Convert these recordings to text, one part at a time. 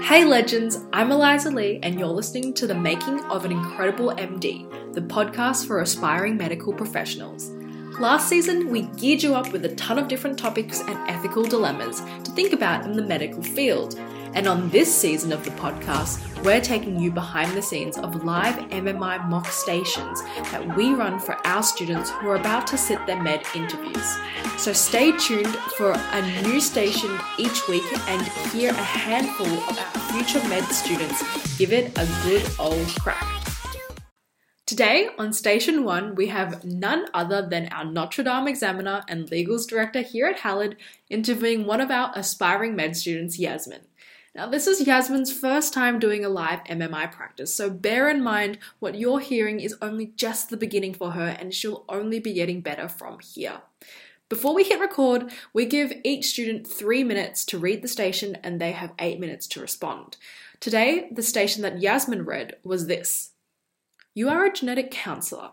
Hey legends, I'm Eliza Lee and you're listening to The Making of an Incredible MD, the podcast for aspiring medical professionals. Last season, we geared you up with a ton of different topics and ethical dilemmas to think about in the medical field. And on this season of the podcast, we're taking you behind the scenes of live MMI mock stations that we run for our students who are about to sit their med interviews. So stay tuned for a new station each week and hear a handful of our future med students give it a good old crack. Today on Station 1, we have none other than our Notre Dame examiner and legals director here at Hallard interviewing one of our aspiring med students, Yasmin. Now, this is Yasmin's first time doing a live MMI practice, so bear in mind what you're hearing is only just the beginning for her and she'll only be getting better from here. Before we hit record, we give each student 3 minutes to read the station and they have 8 minutes to respond. Today, the station that Yasmin read was this. You are a genetic counsellor.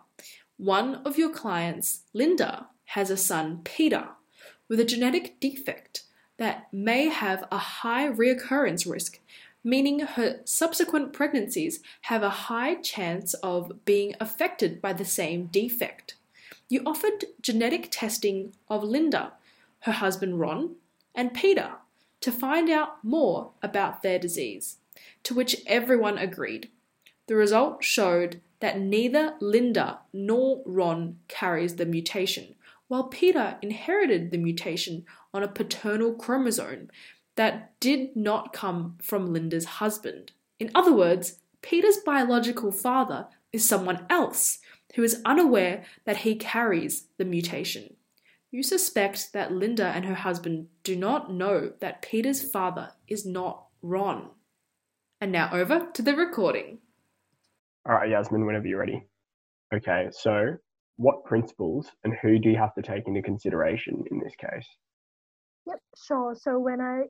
One of your clients, Linda, has a son, Peter, with a genetic defect that may have a high reoccurrence risk, meaning her subsequent pregnancies have a high chance of being affected by the same defect. You offered genetic testing of Linda, her husband Ron, and Peter to find out more about their disease, to which everyone agreed. The result showed that neither Linda nor Ron carries the mutation, while Peter inherited the mutation on a paternal chromosome that did not come from Linda's husband. In other words, Peter's biological father is someone else who is unaware that he carries the mutation. You suspect that Linda and her husband do not know that Peter's father is not Ron. And now over to the recording. All right, Yasmin, whenever you're ready. Okay, so what principles and who do you have to take into consideration in this case? Yep, sure. So when I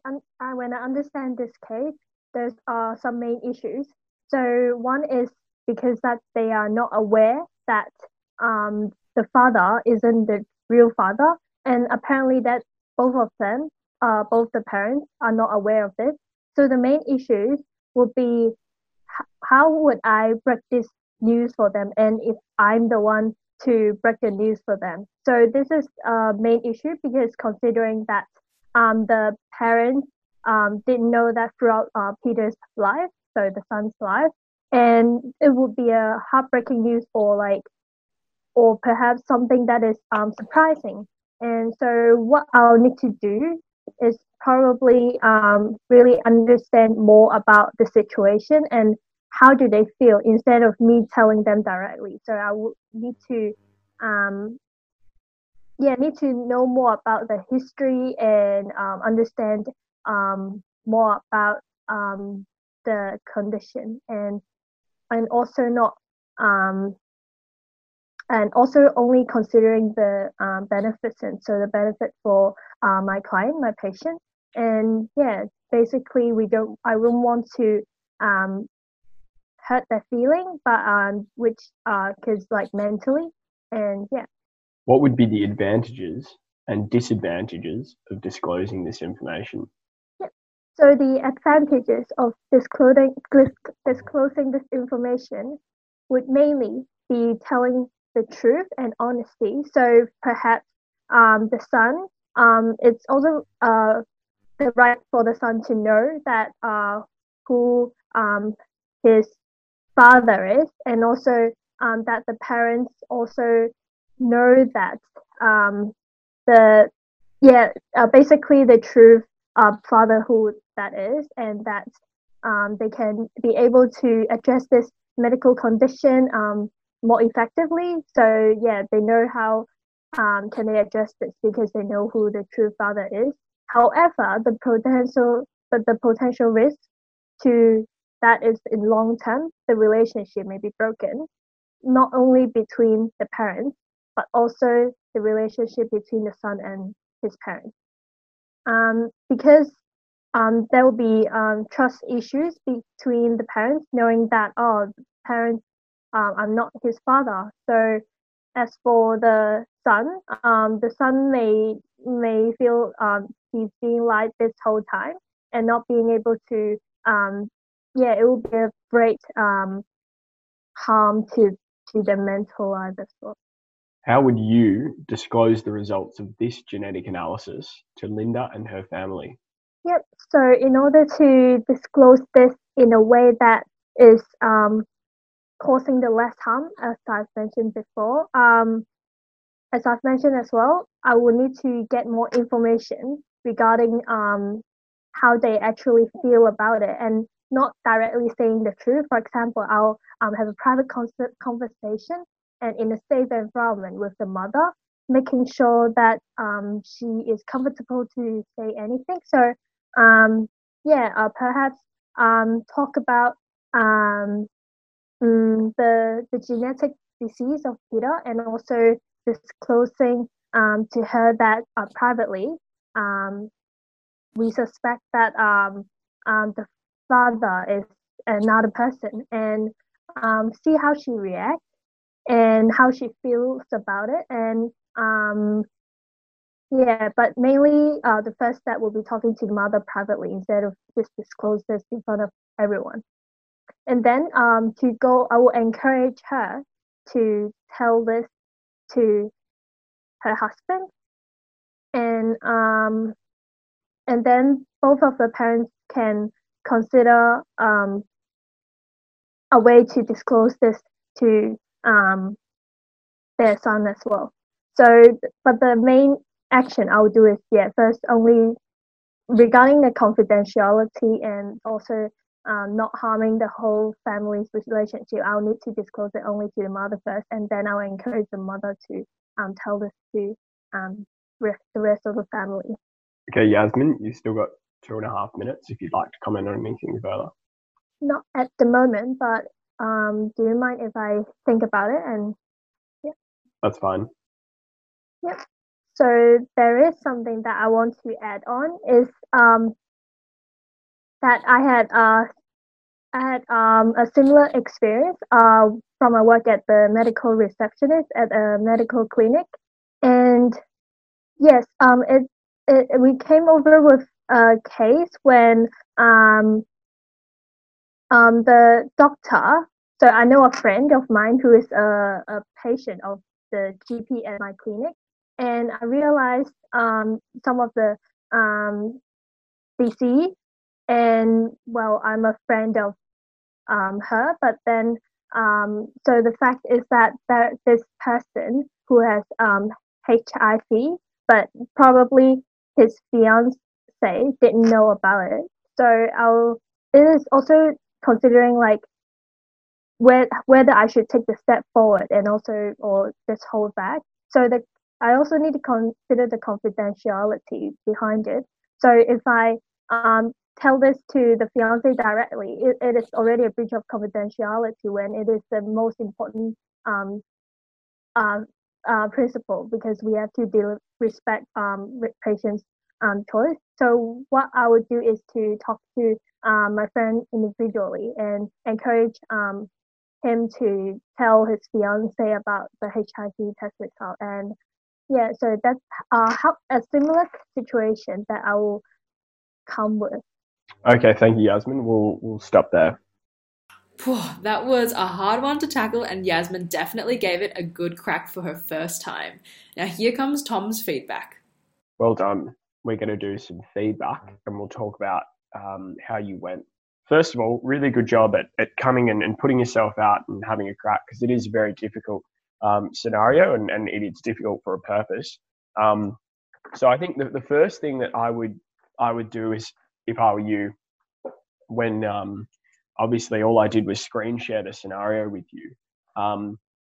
understand this case, there are some main issues. So one is because that they are not aware that the father isn't the real father, and apparently that both of them, both the parents, are not aware of this. So the main issues would be how would I break this news for them, and if I'm the one to break the news for them. So this is a main issue because considering that the parents didn't know that throughout Peter's life, so the son's life, and it would be a heartbreaking news or perhaps something that is surprising. And so what I'll need to do is probably really understand more about the situation and how do they feel instead of me telling them directly. So I would need to know more about the history and understand more about the condition and also only considering the benefits, and so the benefit for my client, my patient. And basically I wouldn't want to hurt their feeling, but which kids mentally, and What would be the advantages and disadvantages of disclosing this information? Yep. So the advantages of disclosing this information would mainly be telling the truth and honesty. So perhaps the son, it's also the right for the son to know that who his father is, and also that the parents also know that basically the true fatherhood that is, and that they can be able to address this medical condition more effectively. So they know how can they address this because they know who the true father is. However, the potential risk to that is in long term, the relationship may be broken, not only between the parents, but also the relationship between the son and his parents. Because there will be trust issues between the parents, knowing that, the parents are not his father. So as for the son may feel he's being lied this whole time and not being able to yeah, it will be a great harm to the mental life as well. How would you disclose the results of this genetic analysis to Linda and her family? Yep. So in order to disclose this in a way that is causing the less harm, as I've mentioned before, as I've mentioned as well, I will need to get more information regarding how they actually feel about it and not directly saying the truth. For example, I'll have a private conversation and in a safe environment with the mother, making sure that she is comfortable to say anything. So, perhaps talk about the genetic disease of Peter and also disclosing to her that privately we suspect that the father is another person, and see how she reacts and how she feels about it. And but mainly the first step will be talking to the mother privately instead of just disclose this in front of everyone. And then I will encourage her to tell this to her husband, and then both of the parents can consider a way to disclose this to their son as well. So, but the main action I would do is first only regarding the confidentiality and also not harming the whole family's relationship. I'll need to disclose it only to the mother first, and then I'll encourage the mother to tell this to the rest of the family. Okay, Yasmin, you've still got 2.5 minutes if you'd like to comment on anything further. Not at the moment, but do you mind if I think about it? And that's fine. Yep. So there is something that I want to add on is that I had a similar experience from my work at the medical receptionist at a medical clinic, and yes, we came over with a case when the doctor. So I know a friend of mine who is a patient of the GP at my clinic, and I realized some of the disease. And well, I'm a friend of her, but then so the fact is that this person who has HIV, but probably his fiance didn't know about it. So it is also considering like whether I should take the step forward and also or just hold back. So I also need to consider the confidentiality behind it. So if I tell this to the fiance directly, it is already a breach of confidentiality when it is the most important principle, because we have to respect patients' choice. So what I would do is to talk to my friend individually and encourage him to tell his fiance about the HIV test result. And so that's a similar situation that I will come with. Okay, thank you, Yasmin. We'll stop there. That was a hard one to tackle, and Yasmin definitely gave it a good crack for her first time. Now here comes Tom's feedback. Well done. We're going to do some feedback and we'll talk about how you went. First of all, really good job at coming in and putting yourself out and having a crack, because it is a very difficult scenario and it's difficult for a purpose. So I think the first thing that I would do is, if I were you, when obviously all I did was screen share the scenario with you,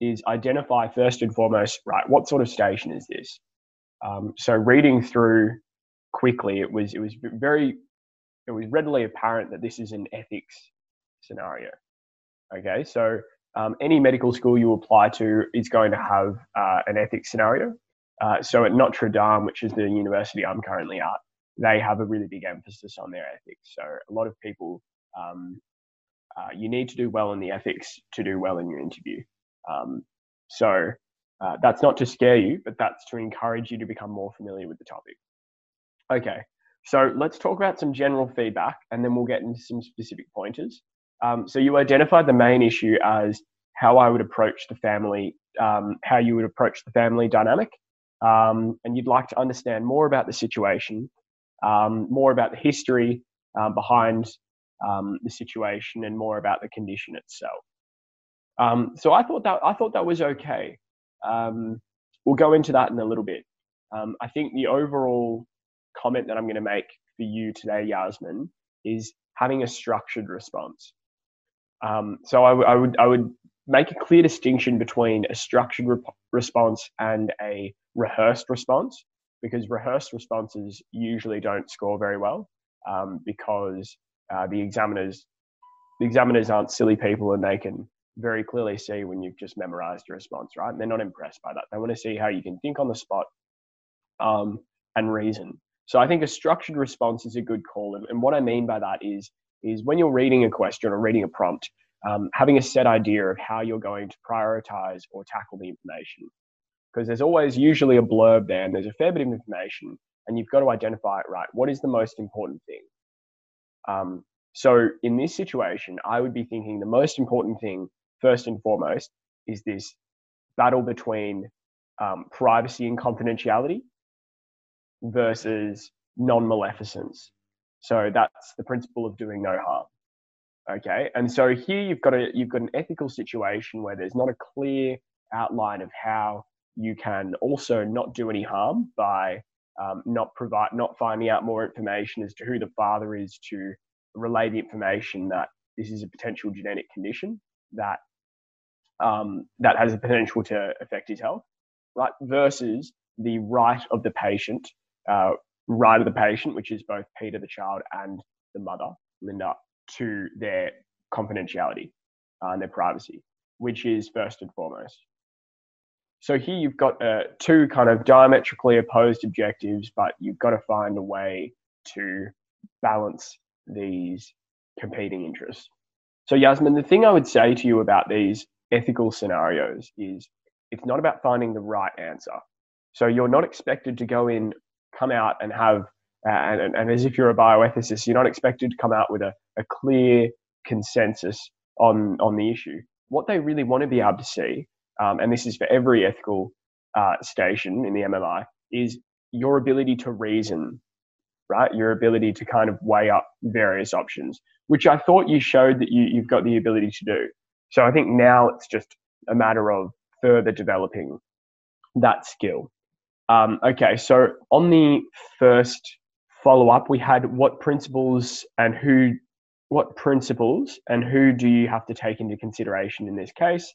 is identify first and foremost, right, what sort of station is this? So reading through quickly, it was readily apparent that this is an ethics scenario. Okay, so any medical school you apply to is going to have an ethics scenario. So at Notre Dame, which is the university I'm currently at, they have a really big emphasis on their ethics. So a lot of people, you need to do well in the ethics to do well in your interview. So that's not to scare you, but that's to encourage you to become more familiar with the topic. Okay, So let's talk about some general feedback and then we'll get into some specific pointers. So you identified the main issue as how I would approach the family, how you would approach the family dynamic. And you'd like to understand more about the situation, more about the history behind the situation and more about the condition itself. So I thought that was okay. We'll go into that in a little bit. I think the overall comment that I'm going to make for you today, Yasmin, is having a structured response. So I would make a clear distinction between a structured response and a rehearsed response, because rehearsed responses usually don't score very well because the examiners aren't silly people and they can very clearly see when you've just memorized your response, right? And they're not impressed by that. They want to see how you can think on the spot and reason. So I think a structured response is a good call. And what I mean by that is when you're reading a question or reading a prompt, having a set idea of how you're going to prioritize or tackle the information. Because there's always usually a blurb there and there's a fair bit of information and you've got to identify it right. What is the most important thing? So in this situation, I would be thinking the most important thing, first and foremost, is this battle between privacy and confidentiality versus non-maleficence. So that's the principle of doing no harm. Okay, and so here you've got an ethical situation where there's not a clear outline of how you can also not do any harm by not finding out more information as to who the father is to relay the information that this is a potential genetic condition that that has the potential to affect his health, right? Versus the right of the patient, which is both Peter the child and the mother, Linda, to their confidentiality and their privacy, which is first and foremost. So here you've got two kind of diametrically opposed objectives, but you've got to find a way to balance these competing interests. So Yasmin, the thing I would say to you about these ethical scenarios is it's not about finding the right answer. So you're not expected to go in, come out and have and as if you're a bioethicist, you're not expected to come out with a clear consensus on the issue. What they really want to be able to see, and this is for every ethical station in the MMI, is your ability to reason, right? Your ability to kind of weigh up various options, which I thought you showed that you've got the ability to do. So I think now it's just a matter of further developing that skill. Okay, so on the first follow-up, we had what principles and who do you have to take into consideration in this case?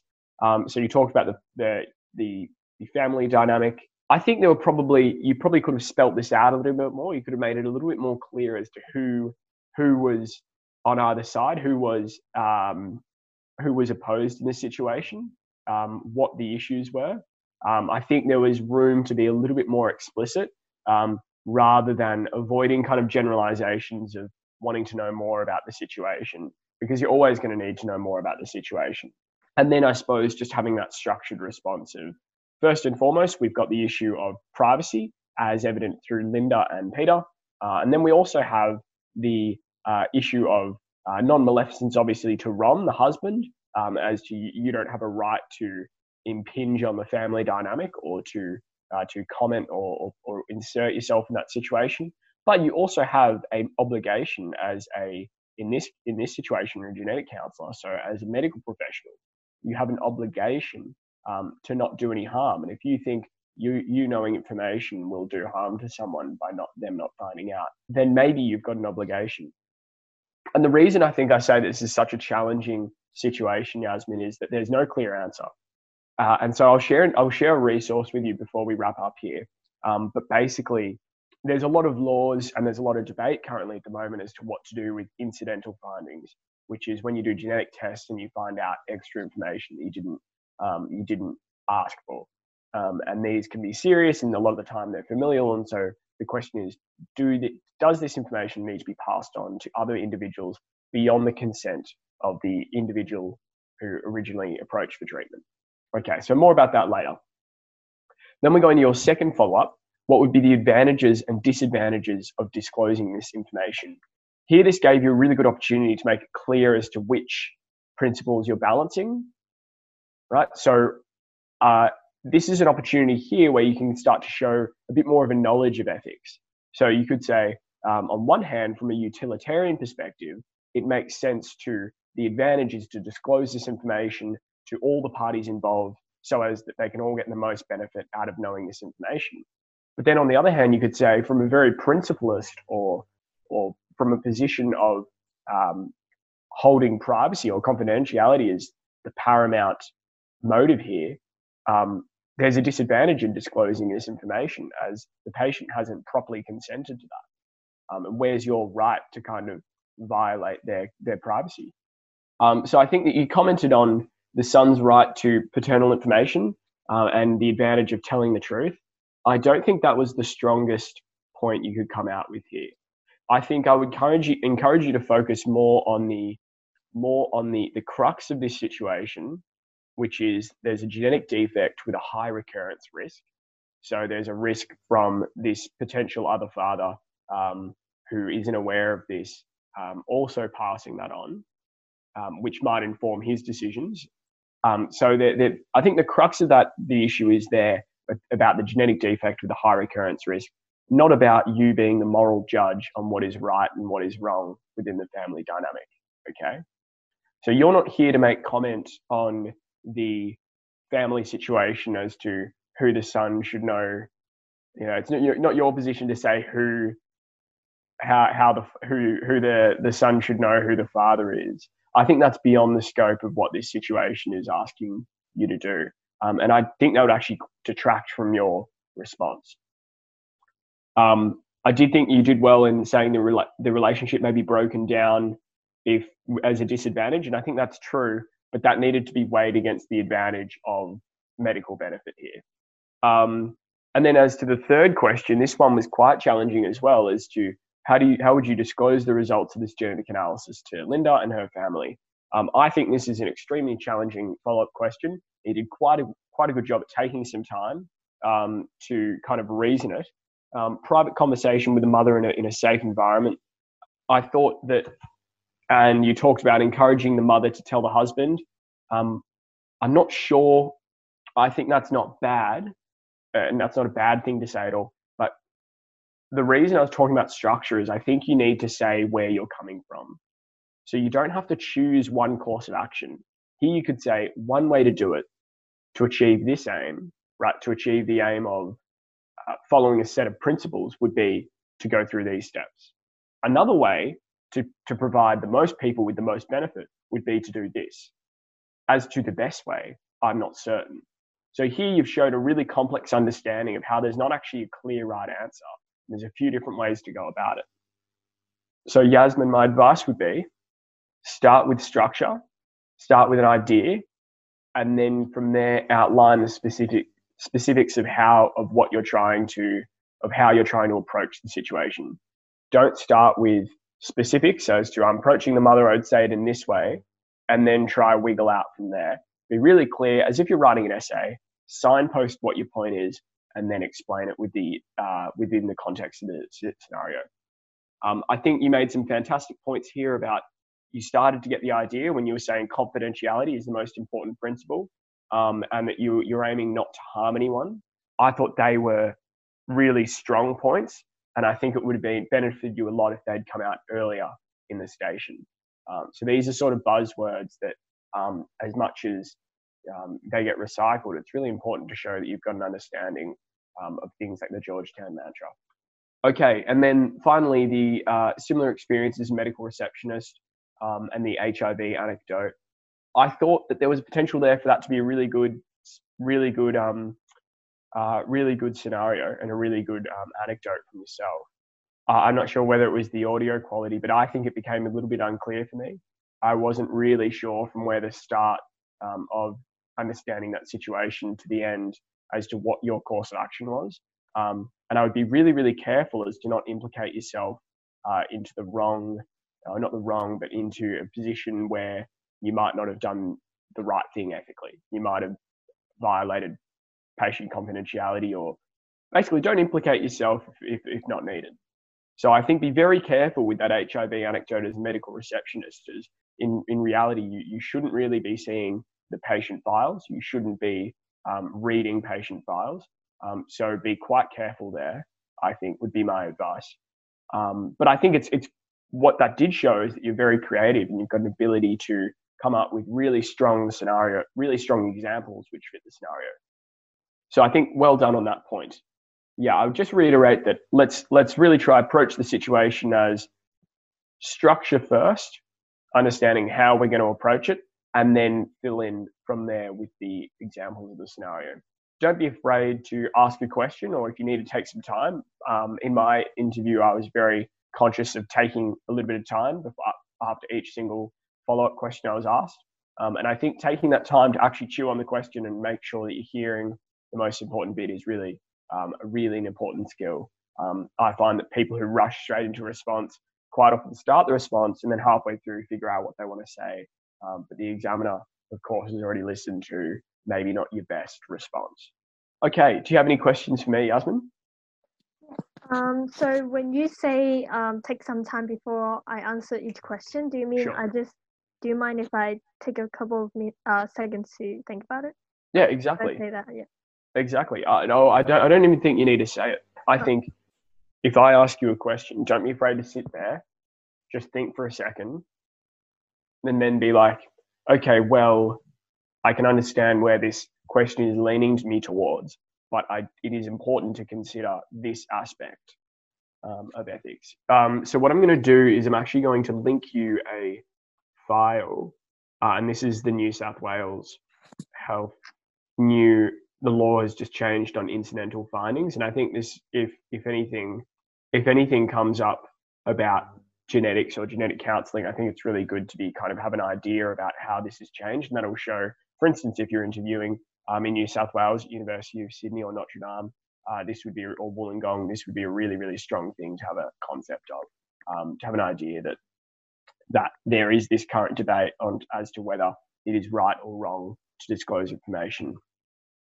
So you talked about the family dynamic. I think there were you probably could have spelt this out a little bit more. You could have made it a little bit more clear as to who was on either side, who was opposed in this situation, what the issues were. I think there was room to be a little bit more explicit rather than avoiding kind of generalizations of wanting to know more about the situation, because you're always going to need to know more about the situation. And then I suppose just having that structured response of, first and foremost, we've got the issue of privacy as evident through Linda and Peter. And then we also have the issue of non-maleficence, obviously, to Ron, the husband, as to you don't have a right to impinge on the family dynamic or to comment or insert yourself in that situation, but you also have an obligation as in this situation you're a genetic counselor, so as a medical professional you have an obligation to not do any harm. And if you think you knowing information will do harm to someone by them not finding out, then maybe you've got an obligation. And the reason I think I say this is such a challenging situation, Yasmin, is that there's no clear answer. And so I'll share a resource with you before we wrap up here. But basically, there's a lot of laws and there's a lot of debate currently at the moment as to what to do with incidental findings, which is when you do genetic tests and you find out extra information that you didn't ask for. And these can be serious, and a lot of the time they're familial. And so the question is, does this information need to be passed on to other individuals beyond the consent of the individual who originally approached for treatment? Okay, so more about that later. Then we go into your second follow-up, what would be the advantages and disadvantages of disclosing this information. Here, this gave you a really good opportunity to make it clear as to which principles you're balancing, right? So this is an opportunity here where you can start to show a bit more of a knowledge of ethics. So you could say, on one hand, from a utilitarian perspective, it makes sense to, the advantage is to disclose this information to all the parties involved so as that they can all get the most benefit out of knowing this information. But then on the other hand, you could say from a very principlist or from a position of holding privacy or confidentiality is the paramount motive here, there's a disadvantage in disclosing this information as the patient hasn't properly consented to that. And where's your right to kind of violate their privacy? So I think that you commented on the son's right to paternal information and the advantage of telling the truth. I don't think that was the strongest point you could come out with here. I think I would encourage you to focus more on the crux of this situation, which is there's a genetic defect with a high recurrence risk. So there's a risk from this potential other father who isn't aware of this, also passing that on, which might inform his decisions. So I think the crux of that, the issue is there about the genetic defect with a high recurrence risk, not about you being the moral judge on what is right and what is wrong within the family dynamic, okay? So you're not here to make comment on the family situation as to who the son should know. You know, it's not your position to say how the son should know who the father is. I think that's beyond the scope of what this situation is asking you to do. And I think that would actually detract from your response. I did think you did well in saying the relationship may be broken down as a disadvantage, and I think that's true, but that needed to be weighed against the advantage of medical benefit here. And then as to the third question, this one was quite challenging as well, as to how would you disclose the results of this genetic analysis to Linda and her family? I think this is an extremely challenging follow-up question. He did quite a good job at taking some time to kind of reason it. Private conversation with the mother in a safe environment. I thought that, and you talked about encouraging the mother to tell the husband. I'm not sure. I think that's not bad, and that's not a bad thing to say at all. But the reason I was talking about structure is I think you need to say where you're coming from. So you don't have to choose one course of action. Here you could say one way to do it to achieve this aim, right? To achieve the aim of following a set of principles would be to go through these steps. Another way to provide the most people with the most benefit would be to do this. As to the best way, I'm not certain. So here you've showed a really complex understanding of how there's not actually a clear right answer. There's a few different ways to go about it. So Yasmin, my advice would be start with structure, start with an idea, and then from there outline the specifics of how you're trying to approach the situation. Don't start with specifics as to I'm approaching the mother, I'd say it in this way, and then try wiggle out from there. Be really clear, as if you're writing an essay, signpost what your point is, and then explain it with the within the context of the scenario. I think you made some fantastic points here about you started to get the idea when you were saying confidentiality is the most important principle, and that you're aiming not to harm anyone. I thought they were really strong points, and I think it would have benefited you a lot if they'd come out earlier in the station. So these are sort of buzzwords that as much as they get recycled, it's really important to show that you've got an understanding of things like the Georgetown mantra. Okay, and then finally, the similar experiences, medical receptionist, and the HIV anecdote. I thought that there was a potential there for that to be a really good scenario and a really good anecdote from yourself. I'm not sure whether it was the audio quality, but I think it became a little bit unclear for me. I wasn't really sure from where to start of understanding that situation to the end as to what your course of action was. And I would be really, really careful as to not implicate yourself into the wrong. Not the wrong, but into a position where you might not have done the right thing ethically. You might have violated patient confidentiality or basically don't implicate yourself if not needed. So I think be very careful with that HIV anecdote as a medical receptionist, as in reality, you shouldn't really be seeing the patient files. You shouldn't be reading patient files. So be quite careful there, I think, would be my advice. But I think it's what that did show is that you're very creative and you've got an ability to come up with really strong examples which fit the scenario. So I think well done on that point. Yeah, I would just reiterate that let's really try approach the situation as structure first, understanding how we're going to approach it, and then fill in from there with the examples of the scenario. Don't be afraid to ask a question, or if you need to take some time. In my interview, I was very conscious of taking a little bit of time after each single follow-up question I was asked. And I think taking that time to actually chew on the question and make sure that you're hearing the most important bit is really an important skill. I find that people who rush straight into a response quite often start the response and then halfway through figure out what they want to say. But the examiner, of course, has already listened to maybe not your best response. Okay, do you have any questions for me, Yasmin? So when you say take some time before I answer each question, do you mean sure. Do you mind if I take a couple of seconds to think about it? Yeah, exactly. If I say that, yeah. Exactly. No, I don't even think you need to say it. I think if I ask you a question, don't be afraid to sit there, just think for a second, and then be like, okay, well, I can understand where this question is leaning me towards, but it is important to consider this aspect of ethics. So what I'm going to do is I'm actually going to link you a file, and this is the New South Wales Health the law has just changed on incidental findings, and I think this, if anything comes up about genetics or genetic counselling, I think it's really good to be kind of have an idea about how this has changed, and that'll show. For instance, if you're interviewing in New South Wales, University of Sydney or Notre Dame, or Wollongong, this would be a really, really strong thing to have a concept of, to have an idea that there is this current debate on as to whether it is right or wrong to disclose information.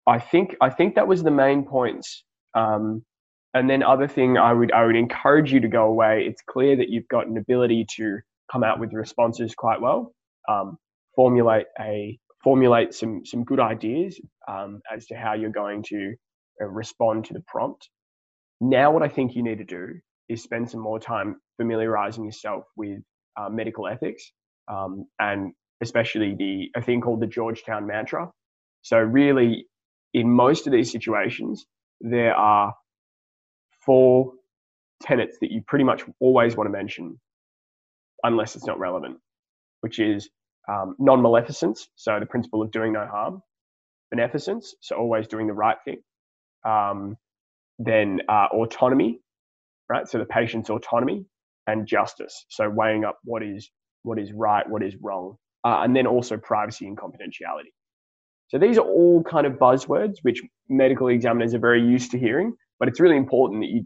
I think that was the main points. And then other thing, I would encourage you to go away. It's clear that you've got an ability to come out with responses quite well. Formulate some good ideas as to how you're going to respond to the prompt. Now, what I think you need to do is spend some more time familiarizing yourself with medical ethics and especially a thing called the Georgetown mantra. So really, in most of these situations, there are four tenets that you pretty much always want to mention, unless it's not relevant, which is non-maleficence, so the principle of doing no harm, beneficence, so always doing the right thing, then autonomy, right? So the patient's autonomy, and justice, so weighing up what is right, what is wrong, and then also privacy and confidentiality. So these are all kind of buzzwords which medical examiners are very used to hearing, but it's really important that you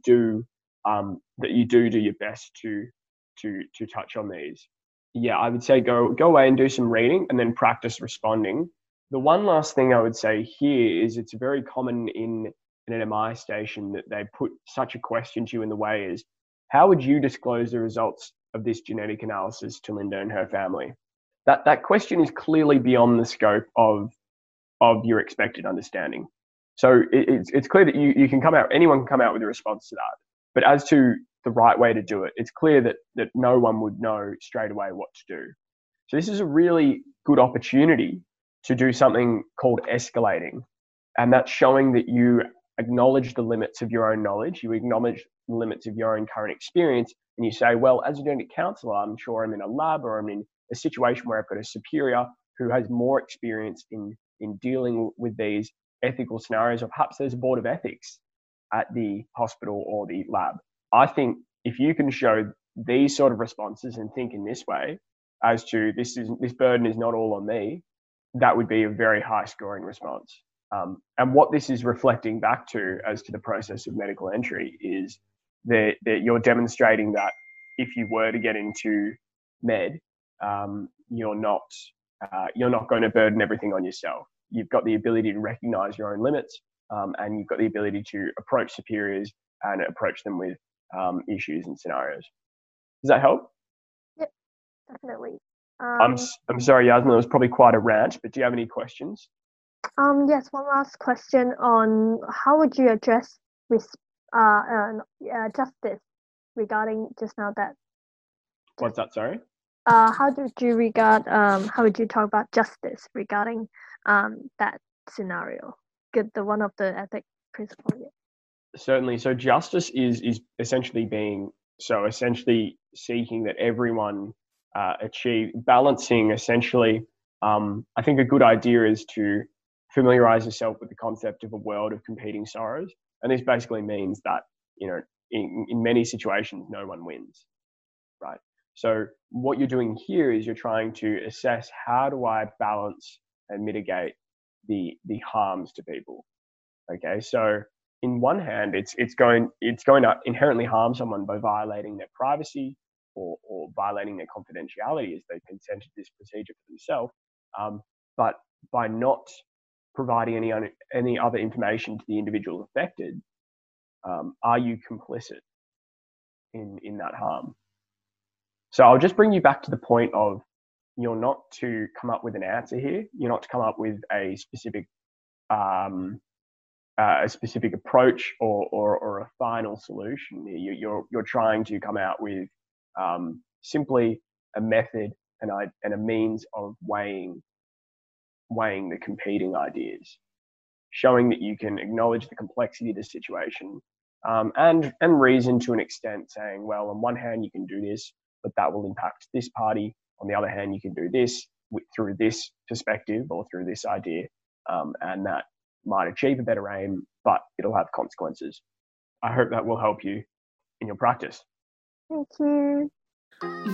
do your best to touch on these. Yeah, I would say go away and do some reading and then practice responding. The one last thing I would say here is it's very common in an MMI station that they put such a question to you in the way is, how would you disclose the results of this genetic analysis to Linda and her family? That question is clearly beyond the scope of your expected understanding. So it's clear that you can come out, anyone can come out with a response to that. But as to the right way to do it, it's clear that no one would know straight away what to do. So this is a really good opportunity to do something called escalating. And that's showing that you acknowledge the limits of your own knowledge, you acknowledge the limits of your own current experience, and you say, well, as a genetic counsellor, I'm sure I'm in a lab or I'm in a situation where I've got a superior who has more experience in dealing with these ethical scenarios, or perhaps there's a board of ethics at the hospital or the lab. I think if you can show these sort of responses and think in this way, as to this burden is not all on me, that would be a very high scoring response. And what this is reflecting back to as to the process of medical entry is that you're demonstrating that if you were to get into med, you're not going to burden everything on yourself. You've got the ability to recognize your own limits and you've got the ability to approach superiors and approach them with issues and scenarios. Does that help? Yep, definitely. I'm sorry, Yasmin, it was probably quite a rant, but do you have any questions? Yes, one last question on how would you address justice regarding just now that. What's that, sorry? How would you talk about justice regarding that scenario? The one of the ethic principle. Yeah. Certainly. So justice is essentially seeking that everyone achieve balancing. Essentially, I think a good idea is to familiarize yourself with the concept of a world of competing sorrows, and this basically means that in many situations no one wins, right? So what you're doing here is you're trying to assess, how do I balance and mitigate the harms to people? Okay, so in one hand, it's going to inherently harm someone by violating their privacy or violating their confidentiality as they consented this procedure for themselves. But by not providing any other information to the individual affected, are you complicit in that harm? So I'll just bring you back to the point of, you're not to come up with an answer here. You're not to come up with a specific approach or a final solution. You're trying to come out with simply a method and a means of weighing the competing ideas, showing that you can acknowledge the complexity of the situation and reason to an extent, saying, well, on one hand you can do this, but that will impact this party. On the other hand, you can do this through this perspective or through this idea, and that might achieve a better aim, but it'll have consequences. I hope that will help you in your practice. Thank you.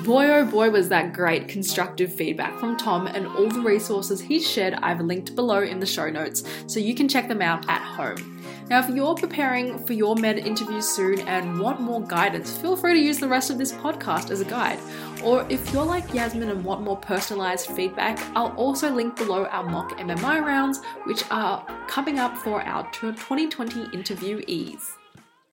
Boy, oh boy, was that great constructive feedback from Tom, and all the resources he's shared I've linked below in the show notes, so you can check them out at home. Now, if you're preparing for your med interview soon and want more guidance, feel free to use the rest of this podcast as a guide. Or if you're like Yasmin and want more personalised feedback, I'll also link below our mock MMI rounds, which are coming up for our 2020 interviewees.